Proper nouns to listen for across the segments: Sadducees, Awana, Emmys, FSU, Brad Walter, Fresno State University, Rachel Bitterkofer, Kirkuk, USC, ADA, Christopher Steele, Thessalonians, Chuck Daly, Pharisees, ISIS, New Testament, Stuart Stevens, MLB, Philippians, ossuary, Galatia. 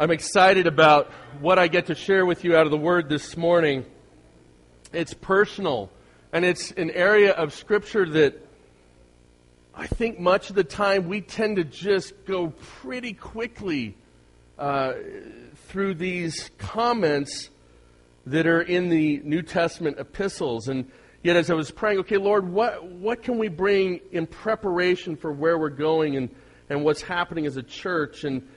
I'm excited about what I get to share with you out of the Word this morning. It's personal, and it's an area of Scripture that I think much of the time we tend to just go pretty quickly through these comments that are in the New Testament epistles. And yet as I was praying, okay, Lord, what can we bring in preparation for where we're going and what's happening as a church? And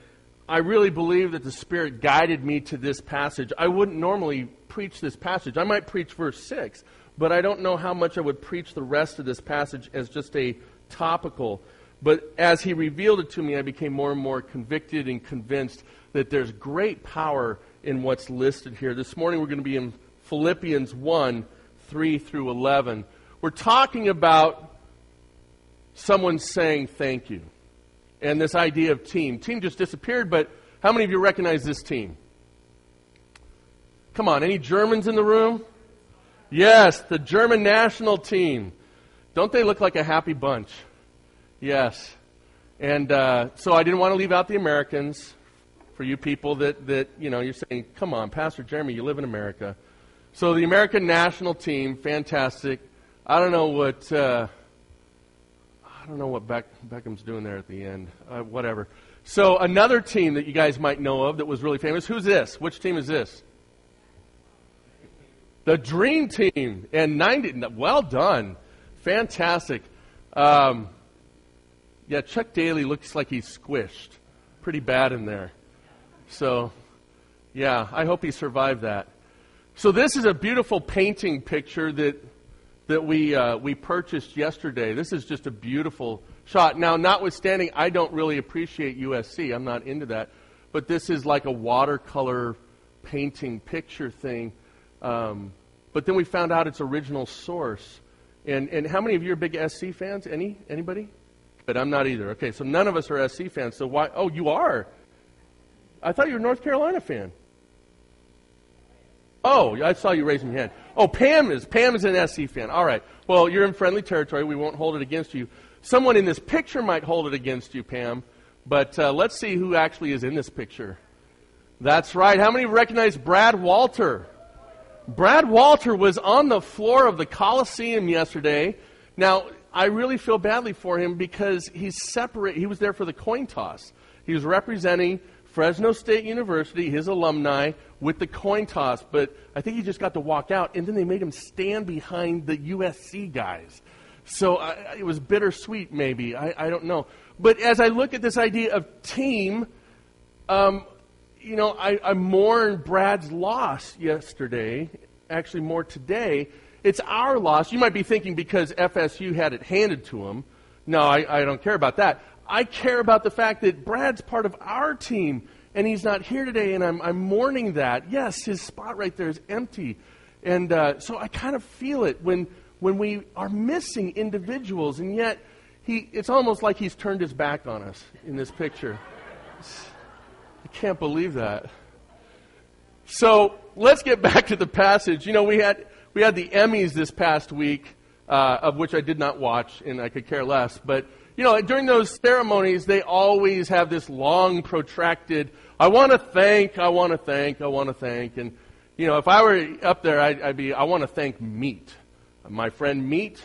I really believe that the Spirit guided me to this passage. I wouldn't normally preach this passage. I might preach verse 6, but I don't know how much I would preach the rest of this passage as just a topical. But as he revealed it to me, I became more and more convicted and convinced that there's great power in what's listed here. This morning we're going to be in Philippians 1, 3 through 11. We're talking about someone saying thank you. And this idea of team. Team just disappeared, but how many of you recognize this team? Come on, any Germans in the room? Yes, the German national team. Don't they look like a happy bunch? Yes. And so I didn't want to leave out the Americans for you people that you know, you're saying, come on, Pastor Jeremy, you live in America. So the American national team, fantastic. I don't know what Beckham's doing there at the end. Whatever. So another team that you guys might know of that was really famous. Who's this? Which team is this? The Dream Team. And 90. Well done. Fantastic. Yeah, Chuck Daly looks like he's squished. Pretty bad in there. So, yeah, I hope he survived that. So this is a beautiful painting picture that we purchased yesterday. This is just a beautiful shot. Now, notwithstanding, I don't really appreciate USC. I'm not into that. But this is like a watercolor painting picture thing. But then we found out its original source. And how many of you are big SC fans? Anybody? But I'm not either. Okay, so none of us are SC fans. So why? Oh, you are? I thought you were a North Carolina fan. Oh, I saw you raising your hand. Oh, Pam is an SC fan. All right. Well, you're in friendly territory. We won't hold it against you. Someone in this picture might hold it against you, Pam. But let's see who actually is in this picture. That's right. How many recognize Brad Walter? Brad Walter was on the floor of the Coliseum yesterday. Now, I really feel badly for him because he's separate. He was there for the coin toss. He was representing Fresno State University, his alumni, with the coin toss, but I think he just got to walk out, and then they made him stand behind the USC guys. So it was bittersweet, maybe. I don't know. But as I look at this idea of team, I mourn Brad's loss yesterday, actually more today. It's our loss. You might be thinking because FSU had it handed to him. No, I don't care about that. I care about the fact that Brad's part of our team, and he's not here today, and I'm mourning that. Yes, his spot right there is empty. And so I kind of feel it when we are missing individuals, and yet it's almost like he's turned his back on us in this picture. I can't believe that. So let's get back to the passage. You know, we had the Emmys this past week, of which I did not watch, and I could care less, but you know, during those ceremonies, they always have this long, protracted, I want to thank. And, you know, if I were up there, I want to thank meat. My friend meat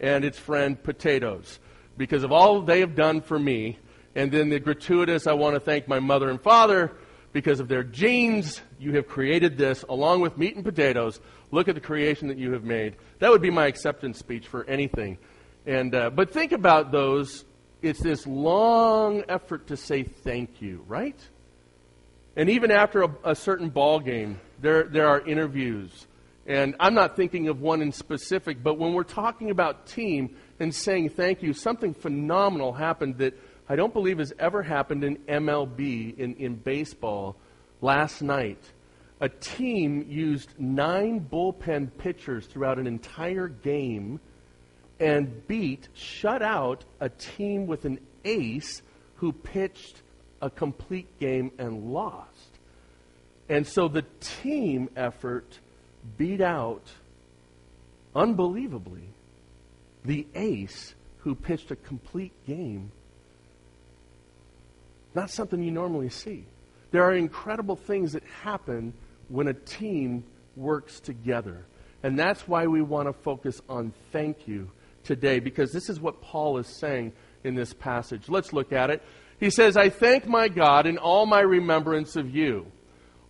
and its friend potatoes. Because of all they have done for me. And then the gratuitous, I want to thank my mother and father. Because of their genes, you have created this along with meat and potatoes. Look at the creation that you have made. That would be my acceptance speech for anything. And but think about those. It's this long effort to say thank you, right? And even after a certain ball game, there are interviews. And I'm not thinking of one in specific, but when we're talking about team and saying thank you, something phenomenal happened that I don't believe has ever happened in MLB, in baseball, last night. A team used 9 bullpen pitchers throughout an entire game and shut out a team with an ace who pitched a complete game and lost. And so the team effort beat out, unbelievably, the ace who pitched a complete game. Not something you normally see. There are incredible things that happen when a team works together. And that's why we want to focus on thank you today, because this is what Paul is saying in this passage. Let's look at it. He says, I thank my God in all my remembrance of you,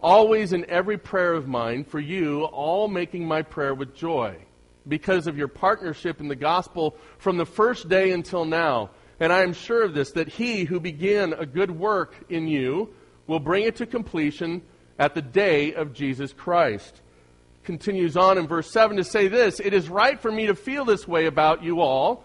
always in every prayer of mine for you, all making my prayer with joy, because of your partnership in the gospel from the first day until now. And I am sure of this, that he who began a good work in you will bring it to completion at the day of Jesus Christ. Continues on in verse 7 to say this, it is right for me to feel this way about you all,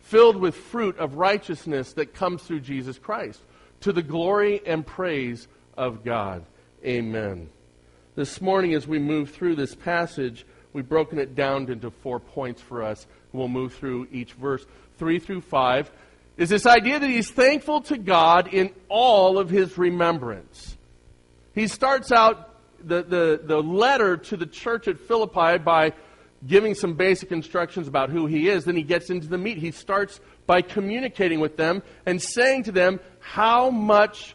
filled with fruit of righteousness that comes through Jesus Christ, to the glory and praise of God. Amen. This morning, as we move through this passage, we've broken it down into 4 points for us. We'll move through each verse. 3 through 5 is this idea that he's thankful to God in all of his remembrance. He starts out the letter to the church at Philippi by giving some basic instructions about who he is. Then he gets into the meat. He starts by communicating with them and saying to them how much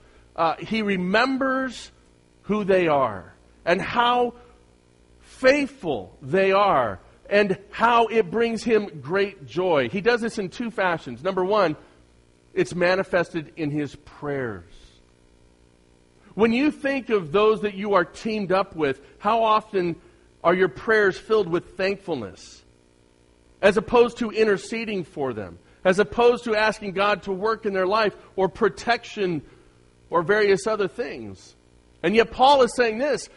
he remembers who they are and how faithful they are and how it brings him great joy. He does this in 2 fashions. Number one, it's manifested in his prayers. When you think of those that you are teamed up with, how often are your prayers filled with thankfulness? As opposed to interceding for them, as opposed to asking God to work in their life or protection or various other things. And yet Paul is saying this.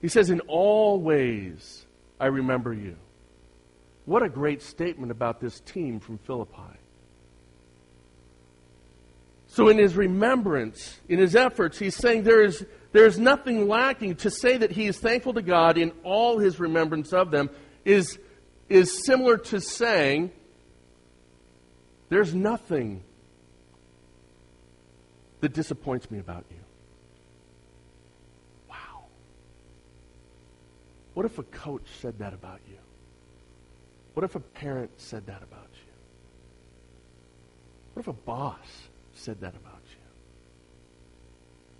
He says, in all ways, I remember you. What a great statement about this team from Philippi. So in his remembrance, in his efforts, he's saying there is nothing lacking. To say that he is thankful to God in all his remembrance of them is similar to saying there's nothing that disappoints me about you. Wow. What if a coach said that about you? What if a parent said that about you? What if a boss said that about you?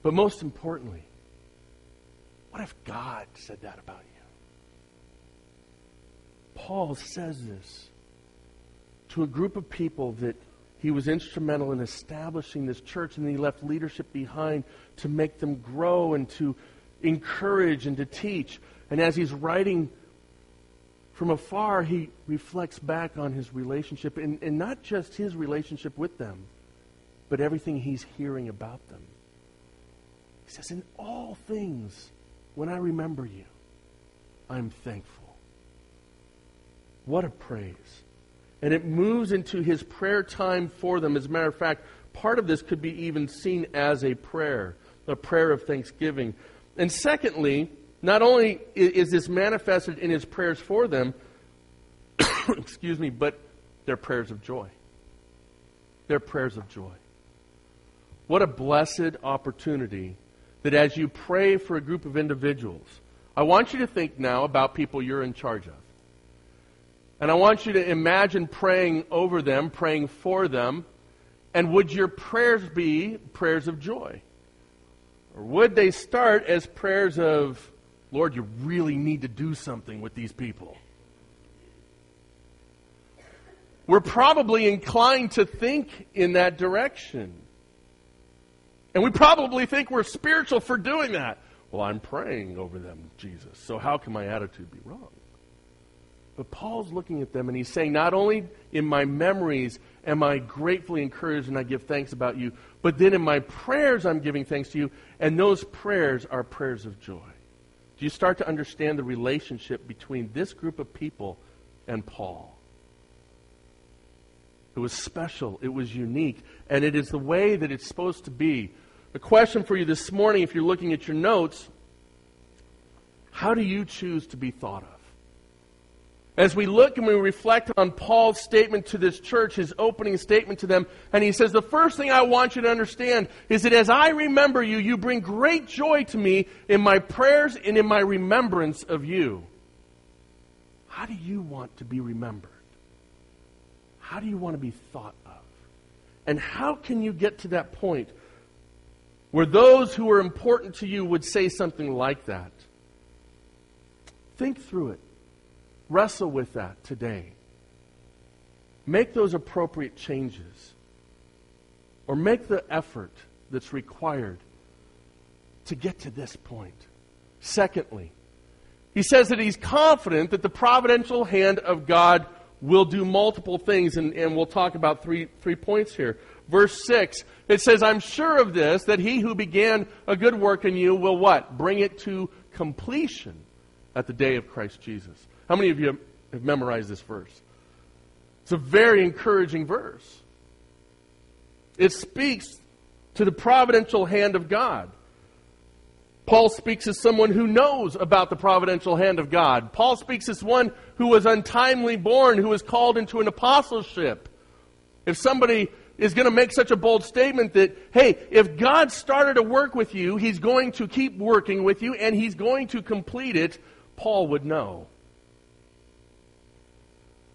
But most importantly, what if God said that about you? Paul says this to a group of people that he was instrumental in establishing this church, and he left leadership behind to make them grow and to encourage and to teach. And as he's writing from afar, he reflects back on his relationship, and not just his relationship with them, but everything he's hearing about them. He says, in all things, when I remember you, I'm thankful. What a praise. And it moves into his prayer time for them. As a matter of fact, part of this could be even seen as a prayer of thanksgiving. And secondly, not only is this manifested in his prayers for them, but their prayers of joy. Their prayers of joy. What a blessed opportunity that as you pray for a group of individuals, I want you to think now about people you're in charge of. And I want you to imagine praying over them, praying for them, and would your prayers be prayers of joy? Or would they start as prayers of, Lord, you really need to do something with these people? We're probably inclined to think in that direction. And we probably think we're spiritual for doing that. Well, I'm praying over them, Jesus, so how can my attitude be wrong? But Paul's looking at them and he's saying, not only in my memories am I gratefully encouraged and I give thanks about you, but then in my prayers I'm giving thanks to you, and those prayers are prayers of joy. Do you start to understand the relationship between this group of people and Paul? It was special, it was unique, and it is the way that it's supposed to be. A question for you this morning, if you're looking at your notes, How do you choose to be thought of? As we look and we reflect on Paul's statement to this church, his opening statement to them, and he says, the first thing I want you to understand is that as I remember you, you bring great joy to me in my prayers and in my remembrance of you. How do you want to be remembered? How do you want to be thought of? And how can you get to that point where those who are important to you would say something like that? Think through it. Wrestle with that today. Make those appropriate changes, or make the effort that's required to get to this point. Secondly, he says that he's confident that the providential hand of God will do multiple things, and we'll talk about three points here. Verse 6, it says, I'm sure of this, that he who began a good work in you will what? Bring it to completion at the day of Christ Jesus. How many of you have memorized this verse? It's a very encouraging verse. It speaks to the providential hand of God. Paul speaks as someone who knows about the providential hand of God. Paul speaks as one who was untimely born, who was called into an apostleship. If somebody is going to make such a bold statement that, hey, if God started to work with you, he's going to keep working with you, and he's going to complete it, Paul would know.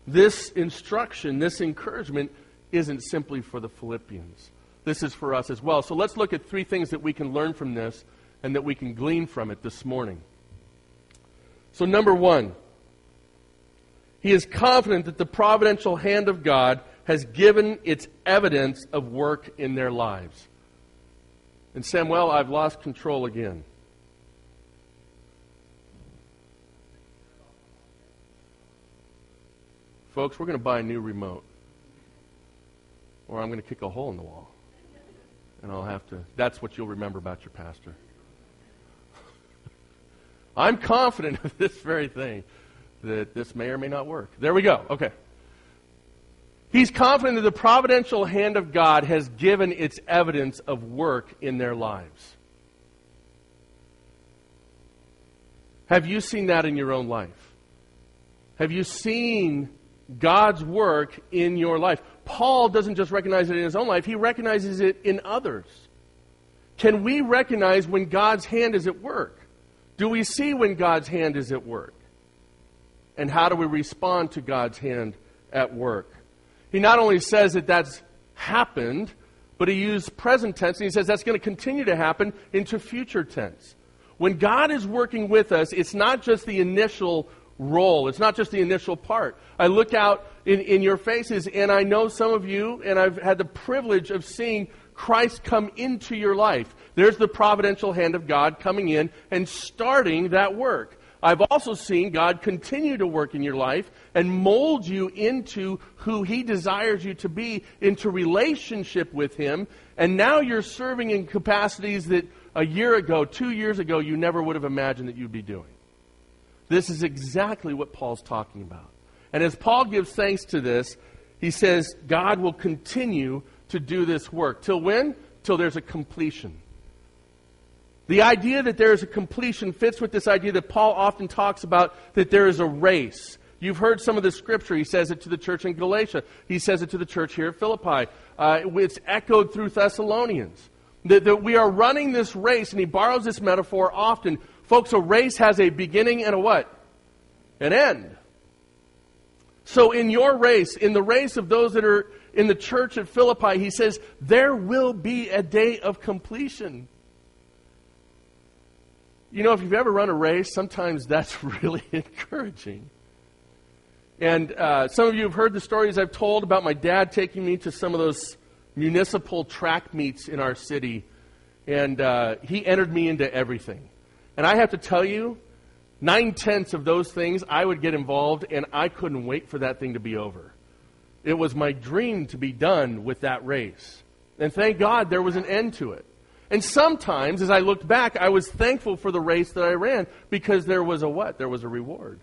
This instruction, this encouragement, isn't simply for the Philippians. This is for us as well. So let's look at three things that we can learn from this and that we can glean from it this morning. So number one, he is confident that the providential hand of God has given its evidence of work in their lives. And Samuel, I've lost control again. Folks, we're going to buy a new remote, or I'm going to kick a hole in the wall, and I'll have to. That's what you'll remember about your pastor. I'm confident of this very thing, that this may or may not work. There we go. Okay. He's confident that the providential hand of God has given its evidence of work in their lives. Have you seen that in your own life? Have you seen God's work in your life? Paul doesn't just recognize it in his own life. He recognizes it in others. Can we recognize when God's hand is at work? Do we see when God's hand is at work? And how do we respond to God's hand at work? He not only says that that's happened, but he used present tense, and he says that's going to continue to happen into future tense. When God is working with us, it's not just the initial role. It's not just the initial part. I look out in your faces, and I know some of you, and I've had the privilege of seeing Christ come into your life. There's the providential hand of God coming in and starting that work. I've also seen God continue to work in your life and mold you into who he desires you to be, into relationship with him, and now you're serving in capacities that a year ago, 2 years ago, you never would have imagined that you'd be doing. This is exactly what Paul's talking about. And as Paul gives thanks to this, he says, God will continue to do this work. Till when? Till there's a completion. The idea that there is a completion fits with this idea that Paul often talks about, that there is a race. You've heard some of the scripture. He says it to the church in Galatia. He says it to the church here at Philippi. It's echoed through Thessalonians. That we are running this race, and he borrows this metaphor often. Folks, a race has a beginning and a what? An end. So in your race, in the race of those that are in the church at Philippi, he says, there will be a day of completion. You know, if you've ever run a race, sometimes that's really encouraging. And some of you have heard the stories I've told about my dad taking me to some of those municipal track meets in our city. And he entered me into everything. And I have to tell you, 9/10 of those things, I would get involved, and I couldn't wait for that thing to be over. It was my dream to be done with that race. And thank God there was an end to it. And sometimes, as I looked back, I was thankful for the race that I ran, because there was a what? There was a reward.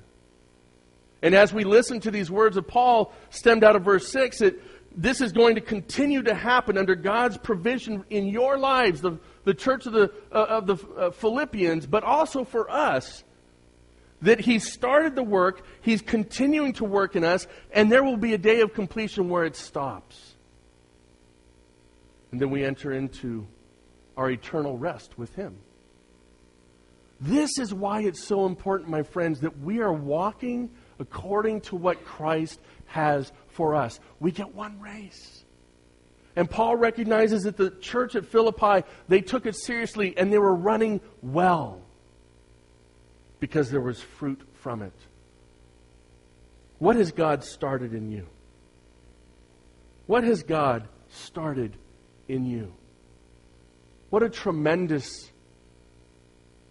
And as we listen to these words of Paul, stemmed out of verse 6, that this is going to continue to happen under God's provision in your lives, the church of the Philippians, but also for us that he started the work, he's continuing to work in us, and there will be a day of completion where it stops. And then we enter into our eternal rest with him. This is why it's so important, my friends, that we are walking according to what Christ has for us. We get one race. And Paul recognizes that the church at Philippi, they took it seriously and they were running well because there was fruit from it. What has God started in you? What has God started in you? What a tremendous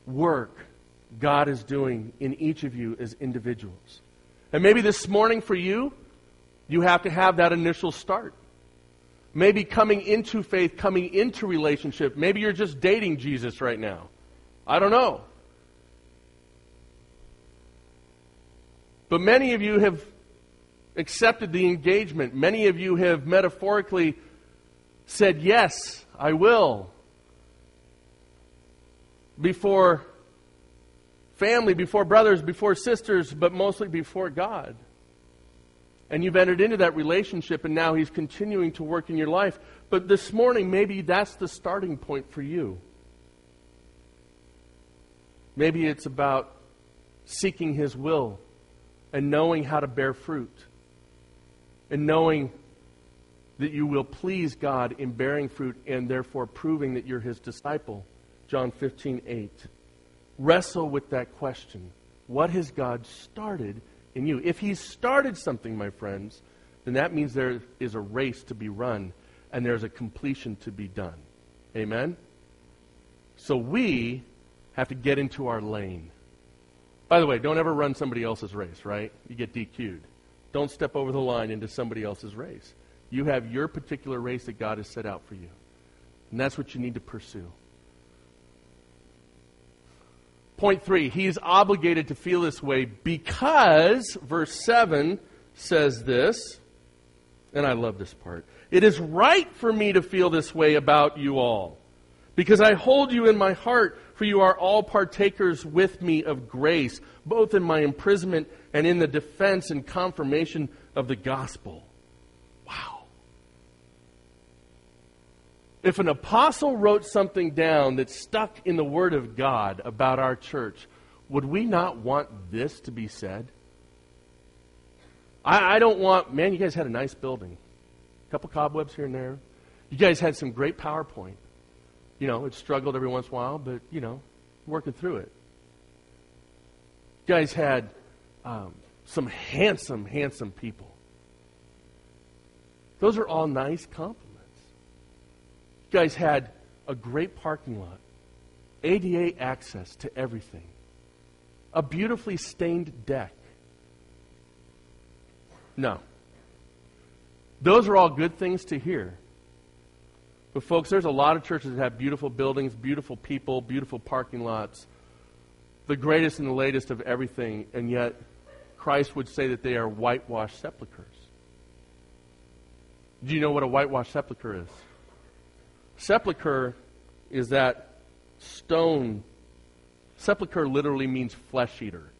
work God is doing in each of you as individuals. And maybe this morning for you, you have to have that initial start. Maybe coming into faith, coming into relationship. Maybe you're just dating Jesus right now. I don't know. But many of you have accepted the engagement. Many of you have metaphorically said, yes, I will. Before family, before brothers, before sisters, but mostly before God. And you've entered into that relationship, and now he's continuing to work in your life. But this morning, maybe that's the starting point for you. Maybe it's about seeking his will and knowing how to bear fruit and knowing that you will please God in bearing fruit and therefore proving that you're his disciple. John 15:8. Wrestle with that question. What has God started in you? If he's started something, my friends, then that means there is a race to be run and there's a completion to be done. Amen? So we have to get into our lane. By the way, don't ever run somebody else's race, right? You get DQ'd. Don't step over the line into somebody else's race. You have your particular race that God has set out for you. And that's what you need to pursue. Point 3, he is obligated to feel this way because, verse 7 says this, and I love this part. It is right for me to feel this way about you all, because I hold you in my heart, for you are all partakers with me of grace, both in my imprisonment and in the defense and confirmation of the gospel. Wow. If an apostle wrote something down that stuck in the Word of God about our church, would we not want this to be said? I don't want, man, you guys had a nice building. A couple cobwebs here and there. You guys had some great PowerPoint. You know, it struggled every once in a while, but, you know, working through it. You guys had some handsome, handsome people. Those are all nice compliments. You guys had a great parking lot, ADA access to everything, a beautifully stained deck. No. Those are all good things to hear. But folks, there's a lot of churches that have beautiful buildings, beautiful people, beautiful parking lots, the greatest and the latest of everything, and yet Christ would say that they are whitewashed sepulchres. Do you know what a whitewashed sepulchre is? Sepulchre is that stone. Sepulchre literally means flesh eater.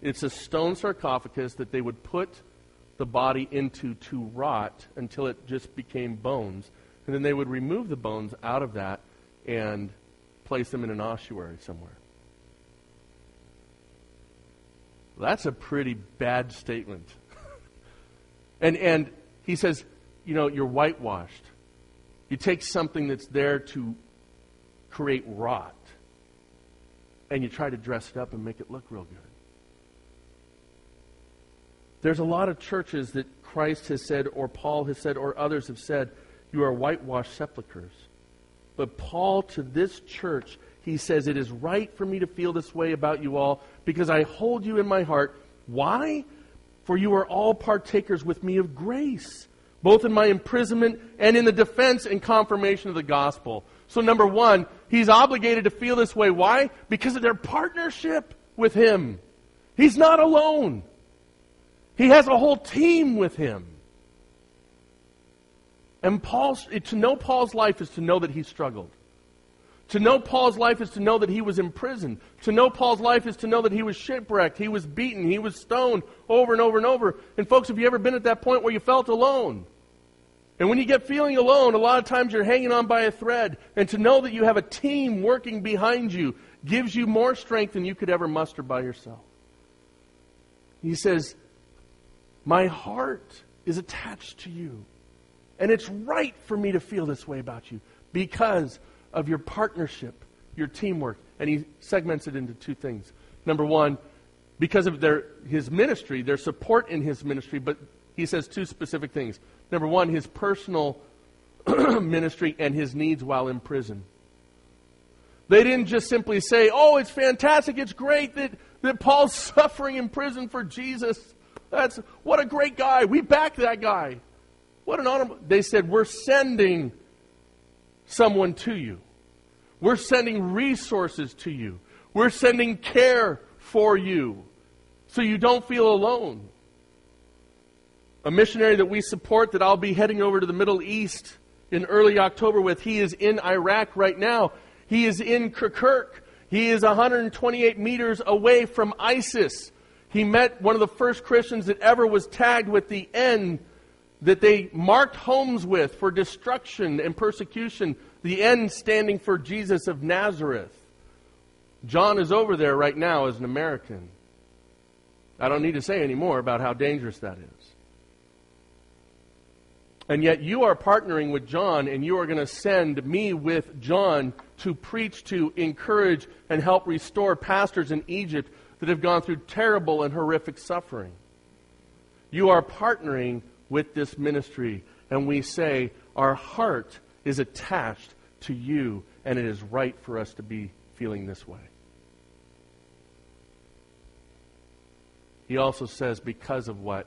It's a stone sarcophagus that they would put the body into to rot until it just became bones. And then they would remove the bones out of that and place them in an ossuary somewhere. That's a pretty bad statement. And he says, you know, you're whitewashed. You take something that's there to create rot and you try to dress it up and make it look real good. There's a lot of churches that Christ has said, or Paul has said, or others have said, you are whitewashed sepulchres. But Paul, to this church, he says, it is right for me to feel this way about you all because I hold you in my heart. Why? For you are all partakers with me of grace, both in my imprisonment and in the defense and confirmation of the gospel. So number one, he's obligated to feel this way. Why? Because of their partnership with him. He's not alone. He has a whole team with him. And to know Paul's life is to know that he struggled. To know Paul's life is to know that he was imprisoned. To know Paul's life is to know that he was shipwrecked, he was beaten, he was stoned over and over and over. And folks, have you ever been at that point where you felt alone? And when you get feeling alone, a lot of times you're hanging on by a thread. And to know that you have a team working behind you gives you more strength than you could ever muster by yourself. He says, my heart is attached to you. And it's right for me to feel this way about you because of your partnership, your teamwork. And he segments it into two things. Number one, because of his ministry, their support in his ministry, but he says two specific things. Number one, his personal ministry and his needs while in prison. They didn't just simply say, oh, it's fantastic, it's great that Paul's suffering in prison for Jesus. What a great guy. We back that guy. What an honor. They said, we're sending someone to you. We're sending resources to you. We're sending care for you so you don't feel alone. A missionary that we support that I'll be heading over to the Middle East in early October with, he is in Iraq right now. He is in Kirkuk. He is 128 meters away from ISIS. He met one of the first Christians that ever was tagged with the N that they marked homes with for destruction and persecution. The N standing for Jesus of Nazareth. John is over there right now as an American. I don't need to say any more about how dangerous that is. And yet you are partnering with John, and you are going to send me with John to preach to, encourage, and help restore pastors in Egypt that have gone through terrible and horrific suffering. You are partnering with this ministry, and we say our heart is attached to you, and it is right for us to be feeling this way. He also says because of what?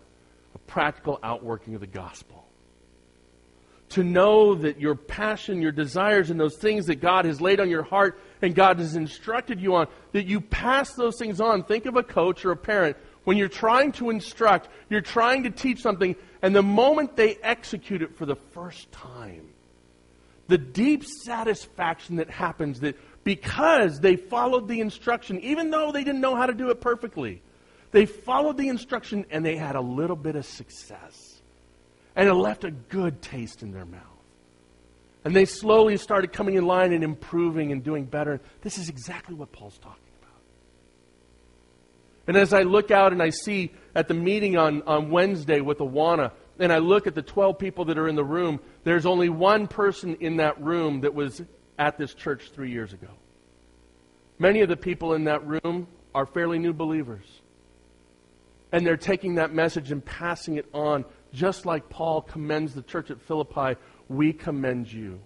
A practical outworking of the gospel. To know that your passion, your desires, and those things that God has laid on your heart and God has instructed you on, that you pass those things on. Think of a coach or a parent. When you're trying to instruct, you're trying to teach something, and the moment they execute it for the first time, the deep satisfaction that happens that because they followed the instruction, even though they didn't know how to do it perfectly, they followed the instruction and they had a little bit of success. And it left a good taste in their mouth. And they slowly started coming in line and improving and doing better. This is exactly what Paul's talking about. And as I look out and I see at the meeting on Wednesday with Awana, and I look at the 12 people that are in the room, there's only one person in that room that was at this church 3 years ago. Many of the people in that room are fairly new believers. And they're taking that message and passing it on. Just like Paul commends the church at Philippi, we commend you.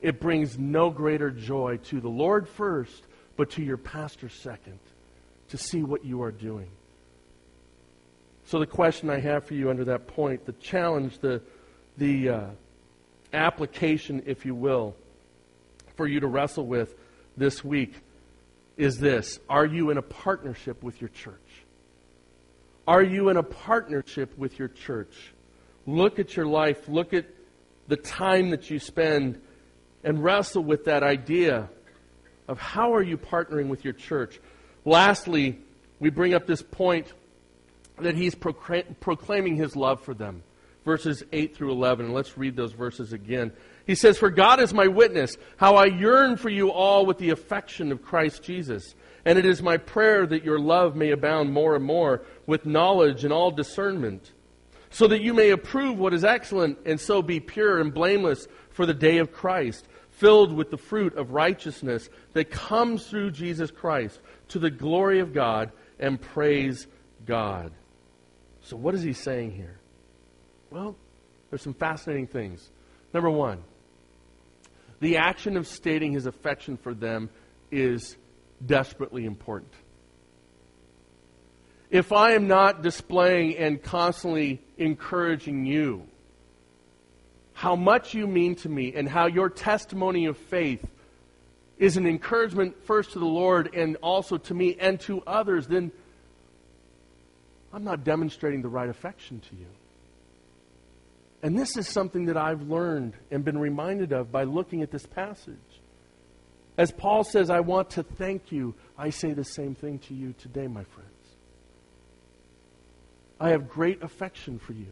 It brings no greater joy to the Lord first, but to your pastor second, to see what you are doing. So the question I have for you under that point, the challenge, the application, if you will, for you to wrestle with this week is this. Are you in a partnership with your church? Are you in a partnership with your church? Look at your life. Look at the time that you spend and wrestle with that idea of how are you partnering with your church? Lastly, we bring up this point that he's proclaiming his love for them. Verses 8 through 11. Let's read those verses again. He says, "For God is my witness, how I yearn for you all with the affection of Christ Jesus. And it is my prayer that your love may abound more and more with knowledge and all discernment, so that you may approve what is excellent and so be pure and blameless for the day of Christ, filled with the fruit of righteousness that comes through Jesus Christ to the glory of God and praise God." So what is he saying here? Well, there's some fascinating things. Number one, the action of stating his affection for them is desperately important. If I am not displaying and constantly encouraging you how much you mean to me and how your testimony of faith is an encouragement first to the Lord and also to me and to others, then I'm not demonstrating the right affection to you. And this is something that I've learned and been reminded of by looking at this passage. As Paul says, I want to thank you, I say the same thing to you today, my friends. I have great affection for you,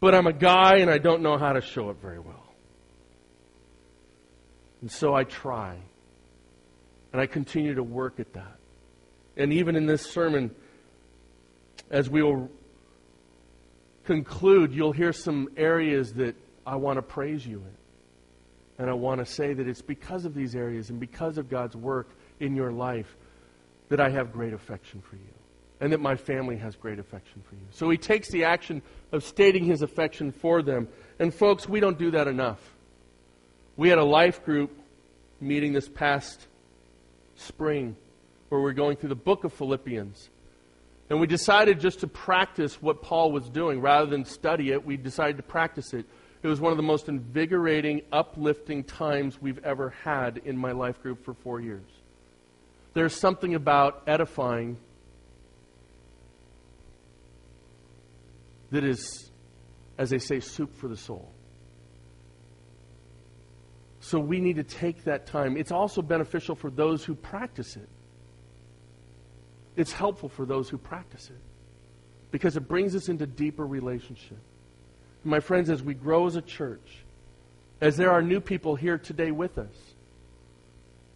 but I'm a guy and I don't know how to show it very well. And so I try, and I continue to work at that. And even in this sermon, as we will conclude, you'll hear some areas that I want to praise you in. And I want to say that it's because of these areas and because of God's work in your life that I have great affection for you, and that my family has great affection for you. So he takes the action of stating his affection for them. And folks, we don't do that enough. We had a life group meeting this past spring where we're going through the book of Philippians. And we decided just to practice what Paul was doing. Rather than study it, we decided to practice it. It was one of the most invigorating, uplifting times we've ever had in my life group for 4 years. There's something about edifying that is, as they say, soup for the soul. So we need to take that time. It's also beneficial for those who practice it. It's helpful for those who practice it because it brings us into deeper relationship. My friends, as we grow as a church, as there are new people here today with us,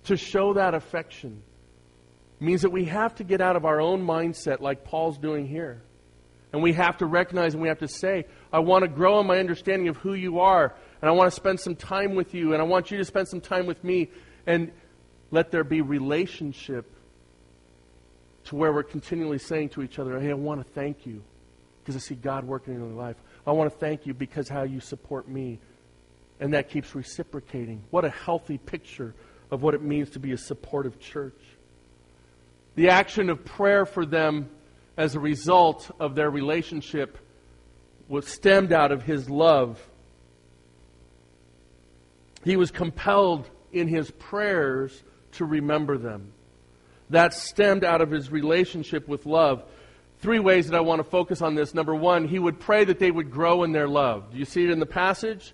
to show that affection means that we have to get out of our own mindset like Paul's doing here. And we have to recognize and we have to say, I want to grow in my understanding of who you are, and I want to spend some time with you, and I want you to spend some time with me, and let there be relationship to where we're continually saying to each other, hey, I want to thank you because I see God working in your life. I want to thank you because how you support me. And that keeps reciprocating. What a healthy picture of what it means to be a supportive church. The action of prayer for them as a result of their relationship was stemmed out of his love. He was compelled in his prayers to remember them. That stemmed out of his relationship with love. 3 ways that I want to focus on this. Number 1, he would pray that they would grow in their love. Do you see it in the passage?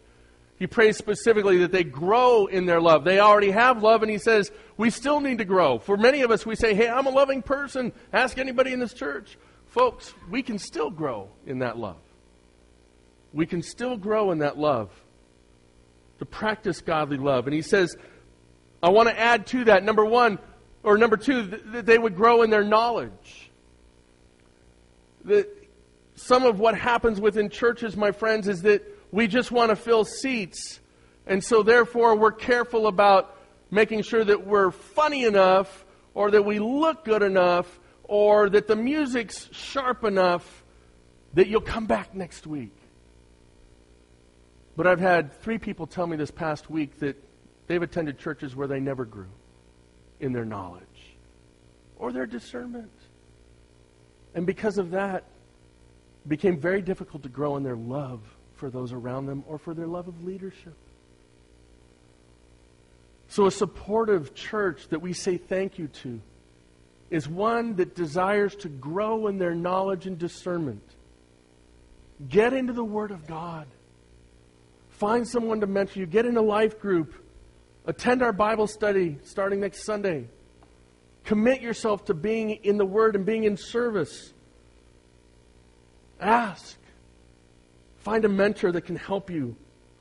He prays specifically that they grow in their love. They already have love, and he says, we still need to grow. For many of us, we say, hey, I'm a loving person. Ask anybody in this church. Folks, we can still grow in that love. We can still grow in that love, to practice godly love. And he says, I want to add to that, number 2, that they would grow in their knowledge. That some of what happens within churches, my friends, is that we just want to fill seats. And so therefore, we're careful about making sure that we're funny enough, or that we look good enough, or that the music's sharp enough that you'll come back next week. But I've had 3 people tell me this past week that they've attended churches where they never grew in their knowledge or their discernment. And because of that, it became very difficult to grow in their love for those around them or for their love of leadership. So a supportive church that we say thank you to is one that desires to grow in their knowledge and discernment. Get into the Word of God. Find someone to mentor you. Get in a life group. Attend our Bible study starting next Sunday. Commit yourself to being in the Word and being in service. Ask. Find a mentor that can help you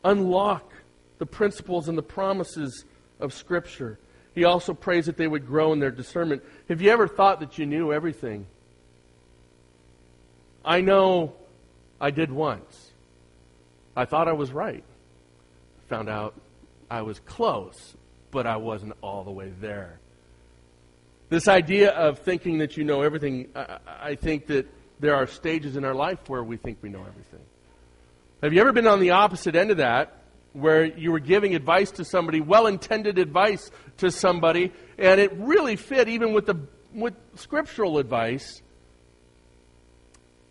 unlock the principles and the promises of Scripture. He also prays that they would grow in their discernment. Have you ever thought that you knew everything? I know I did once. I thought I was right. Found out I was close, but I wasn't all the way there. This idea of thinking that you know everything, I think that there are stages in our life where we think we know everything. Have you ever been on the opposite end of that, where you were giving advice to somebody, well-intended advice to somebody, and it really fit even with scriptural advice,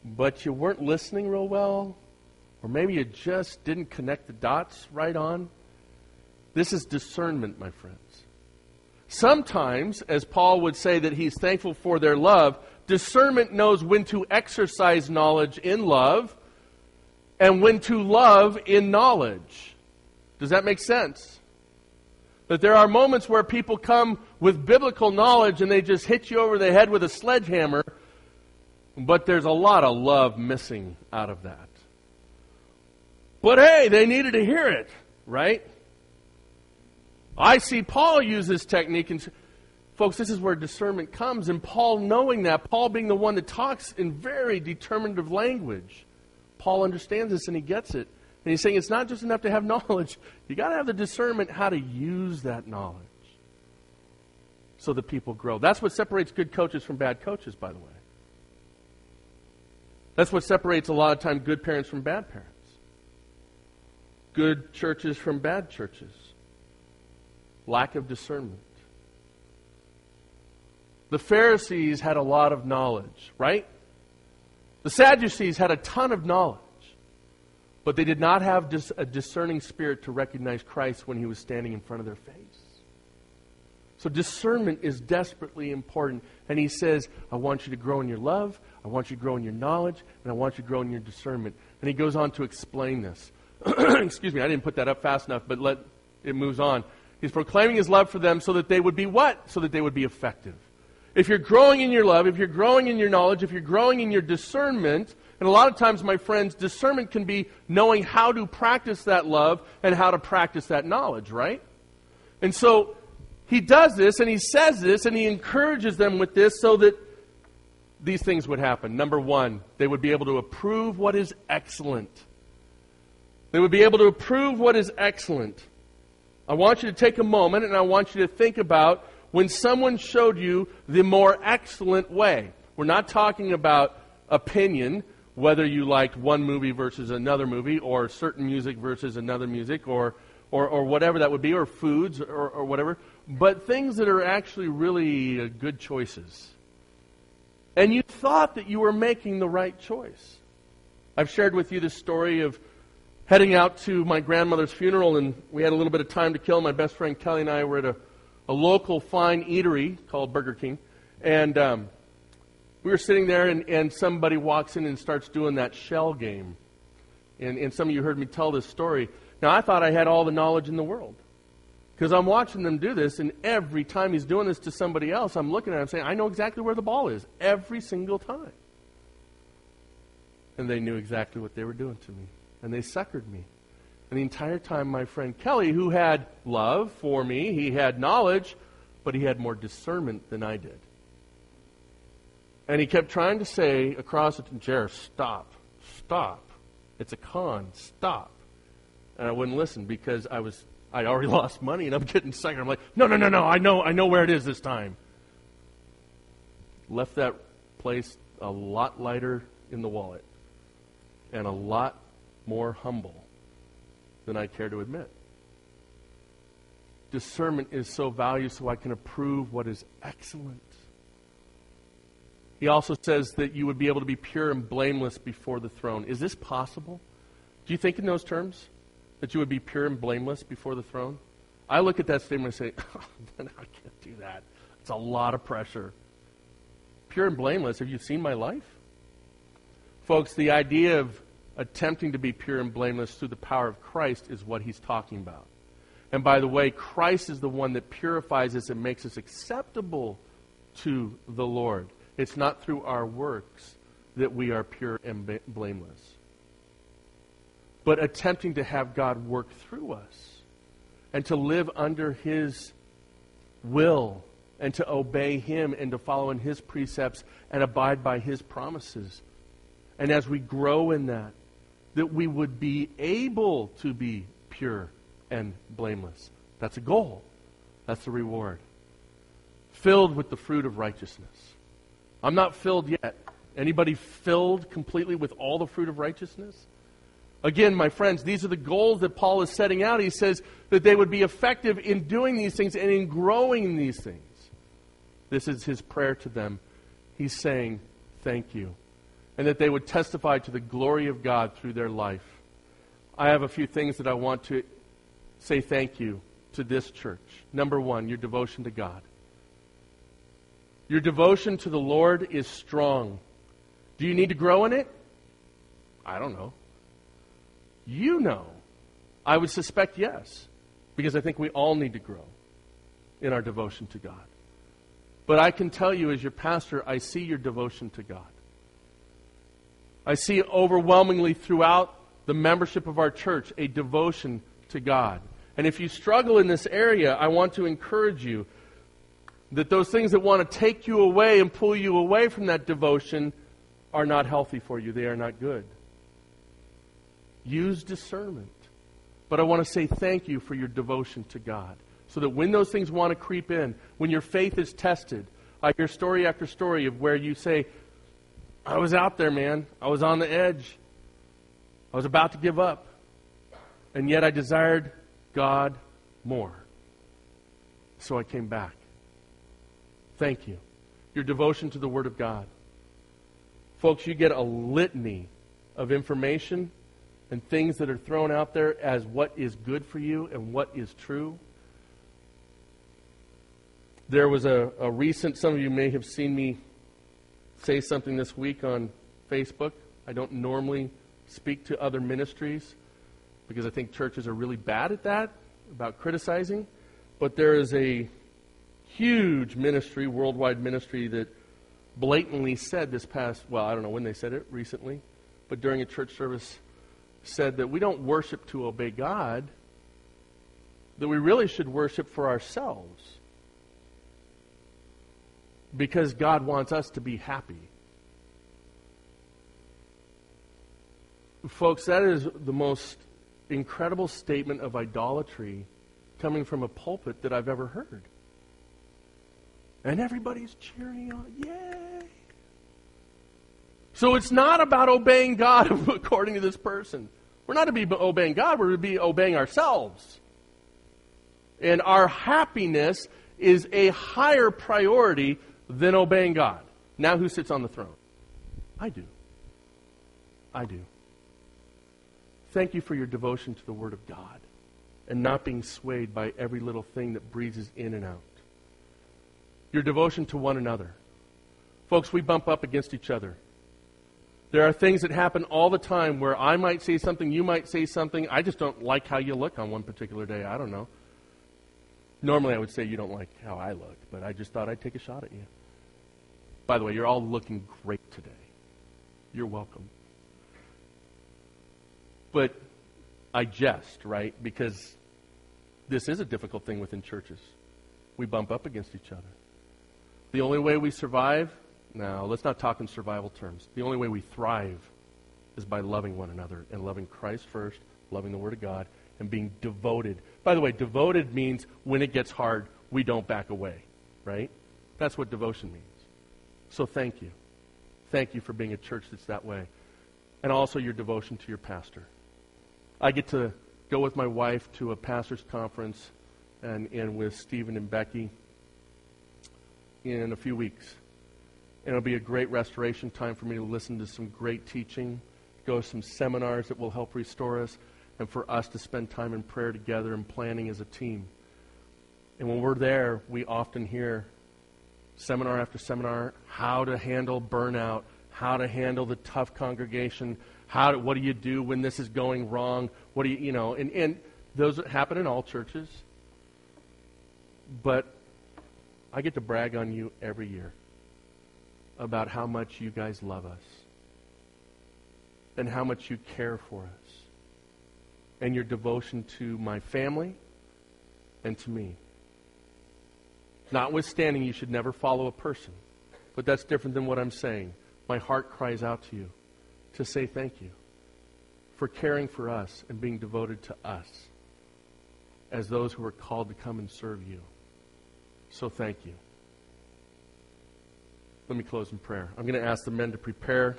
but you weren't listening real well, or maybe you just didn't connect the dots right on? This is discernment, my friends. Sometimes, as Paul would say that he's thankful for their love, discernment knows when to exercise knowledge in love and when to love in knowledge. Does that make sense? That there are moments where people come with biblical knowledge and they just hit you over the head with a sledgehammer. But there's a lot of love missing out of that. But hey, they needed to hear it, right? I see Paul use this technique. And folks, this is where discernment comes. And Paul knowing that, Paul being the one that talks in very determinative language. Paul understands this and he gets it. And he's saying it's not just enough to have knowledge. You got to have the discernment how to use that knowledge so that people grow. That's what separates good coaches from bad coaches, by the way. That's what separates a lot of time good parents from bad parents. Good churches from bad churches. Lack of discernment. The Pharisees had a lot of knowledge, right? The Sadducees had a ton of knowledge. But they did not have a discerning spirit to recognize Christ when he was standing in front of their face. So discernment is desperately important. And he says, I want you to grow in your love, I want you to grow in your knowledge, and I want you to grow in your discernment. And he goes on to explain this. Excuse me, I didn't put that up fast enough, but it moves on. He's proclaiming his love for them so that they would be what? So that they would be effective. If you're growing in your love, if you're growing in your knowledge, if you're growing in your discernment, and a lot of times, my friends, discernment can be knowing how to practice that love and how to practice that knowledge, right? And so he does this and he says this and he encourages them with this so that these things would happen. Number one, they would be able to approve what is excellent. They would be able to approve what is excellent. I want you to take a moment and I want you to think about when someone showed you the more excellent way. We're not talking about opinion, whether you liked one movie versus another movie, or certain music versus another music, or whatever that would be, or foods, or whatever. But things that are actually really good choices. And you thought that you were making the right choice. I've shared with you this story of heading out to my grandmother's funeral, and we had a little bit of time to kill. My best friend Kelly and I were at a local fine eatery called Burger King, and we were sitting there, and somebody walks in and starts doing that shell game. And some of you heard me tell this story. Now, I thought I had all the knowledge in the world because I'm watching them do this, and every time he's doing this to somebody else, I'm looking at him saying, I know exactly where the ball is every single time. And they knew exactly what they were doing to me, and they suckered me. And the entire time, my friend Kelly, who had love for me, he had knowledge, but he had more discernment than I did. And he kept trying to say across the chair, stop, stop. It's a con, stop. And I wouldn't listen because I'd already lost money and I'm getting suckered. I'm like, no, I know where it is this time. Left that place a lot lighter in the wallet and a lot more humble than I care to admit. Discernment is so valued so I can approve what is excellent. He also says that you would be able to be pure and blameless before the throne. Is this possible? Do you think in those terms? That you would be pure and blameless before the throne? I look at that statement and say, oh, I can't do that. It's a lot of pressure. Pure and blameless. Have you seen my life? Folks, the idea of attempting to be pure and blameless through the power of Christ is what he's talking about. And by the way, Christ is the one that purifies us and makes us acceptable to the Lord. It's not through our works that we are pure and blameless. But attempting to have God work through us and to live under his will and to obey him and to follow in his precepts and abide by his promises. And as we grow in that, that we would be able to be pure and blameless. That's a goal. That's the reward. Filled with the fruit of righteousness. I'm not filled yet. Anybody filled completely with all the fruit of righteousness? Again, my friends, these are the goals that Paul is setting out. He says that they would be effective in doing these things and in growing in these things. This is his prayer to them. He's saying, thank you. And that they would testify to the glory of God through their life. I have a few things that I want to say thank you to this church. Number one, your devotion to God. Your devotion to the Lord is strong. Do you need to grow in it? I don't know. You know. I would suspect yes, because I think we all need to grow. in our devotion to God. But I can tell you as your pastor, I see your devotion to God. I see overwhelmingly throughout the membership of our church a devotion to God. And if you struggle in this area, I want to encourage you that those things that want to take you away and pull you away from that devotion are not healthy for you. They are not good. Use discernment. But I want to say thank you for your devotion to God. So that when those things want to creep in, when your faith is tested, I hear story after story of where you say, I was out there, man. I was on the edge. I was about to give up. And yet I desired God more. So I came back. Thank you. Your devotion to the Word of God. Folks, you get a litany of information and things that are thrown out there as what is good for you and what is true. There was a recent, some of you may have seen me say something this week on Facebook. I don't normally speak to other ministries because I think churches are really bad at that, about criticizing. But there is a huge ministry, worldwide ministry, that blatantly said this past, well, I don't know when they said it, recently, but during a church service said that we don't worship to obey God, that we really should worship for ourselves because God wants us to be happy. Folks, that is the most incredible statement of idolatry coming from a pulpit that I've ever heard. And everybody's cheering on. Yay! So it's not about obeying God according to this person. We're not to be obeying God. We're to be obeying ourselves. And our happiness is a higher priority than obeying God. Now who sits on the throne? I do. Thank you for your devotion to the Word of God and not being swayed by every little thing that breezes in and out. Your devotion to one another. Folks, we bump up against each other. There are things that happen all the time where I might say something, you might say something. I just don't like how you look on one particular day. I don't know. Normally I would say you don't like how I look, but I just thought I'd take a shot at you. By the way, you're all looking great today. You're welcome. But I jest, right? Because this is a difficult thing within churches. We bump up against each other. The only way we survive, now let's not talk in survival terms. The only way we thrive is by loving one another and loving Christ first, loving the Word of God, and being devoted. By the way, devoted means when it gets hard, we don't back away, right? That's what devotion means. So thank you. Thank you for being a church that's that way. And also your devotion to your pastor. I get to go with my wife to a pastor's conference and with Stephen and Becky in a few weeks. And it'll be a great restoration time for me to listen to some great teaching, go to some seminars that will help restore us, and for us to spend time in prayer together and planning as a team. And when we're there, we often hear seminar after seminar, how to handle burnout, how to handle the tough congregation, what do you do when this is going wrong, what do you know, and those happen in all churches. But I get to brag on you every year about how much you guys love us and how much you care for us and your devotion to my family and to me. Notwithstanding, you should never follow a person, but that's different than what I'm saying. My heart cries out to you to say thank you for caring for us and being devoted to us as those who are called to come and serve you. So thank you. Let me close in prayer. I'm going to ask the men to prepare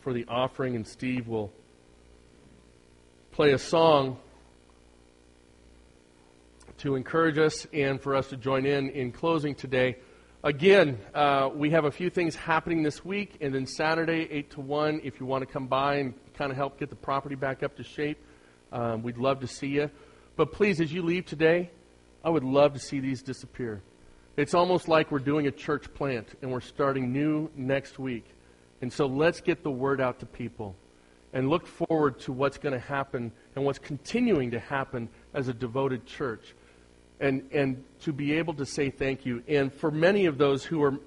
for the offering, and Steve will play a song to encourage us and for us to join in closing today. Again, we have a few things happening this week, and then Saturday, 8 to 1, if you want to come by and kind of help get the property back up to shape, we'd love to see you. But please, as you leave today, I would love to see these disappear. It's almost like we're doing a church plant, and we're starting new next week. And so let's get the word out to people and look forward to what's going to happen and what's continuing to happen as a devoted church. and to be able to say thank you. And for many of those who are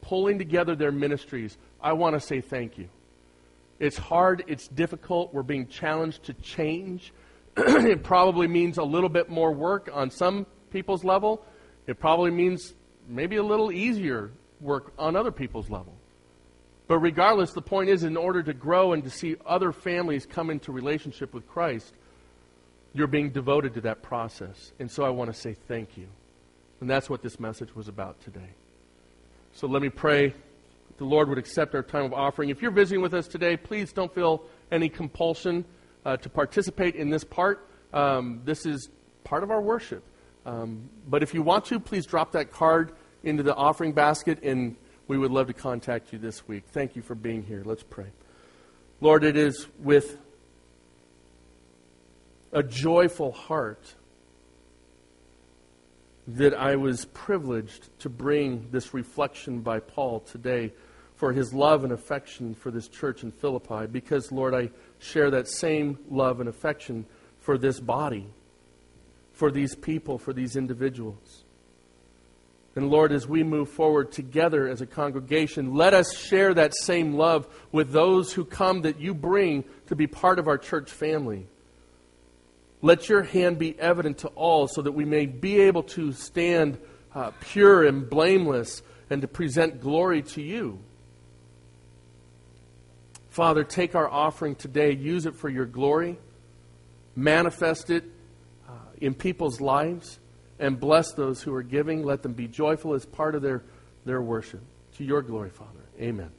pulling together their ministries, I want to say thank you. It's hard. It's difficult. We're being challenged to change. It probably means a little bit more work on some people's level. It probably means maybe a little easier work on other people's level. But regardless, the point is, in order to grow and to see other families come into relationship with Christ, you're being devoted to that process. And so I want to say thank you. And that's what this message was about today. So let me pray that the Lord would accept our time of offering. If you're visiting with us today, please don't feel any compulsion to participate in this part. This is part of our worship. But if you want to, please drop that card into the offering basket, and we would love to contact you this week. Thank you for being here. Let's pray. Lord, it is with a joyful heart that I was privileged to bring this reflection by Paul today for his love and affection for this church in Philippi, because, Lord, I share that same love and affection for this body, for these people, for these individuals. And Lord, as we move forward together as a congregation, let us share that same love with those who come that you bring to be part of our church family. Let your hand be evident to all, so that we may be able to stand pure and blameless and to present glory to you. Father, take our offering today. Use it for your glory. Manifest it in people's lives. And bless those who are giving. Let them be joyful as part of their worship. To your glory, Father. Amen.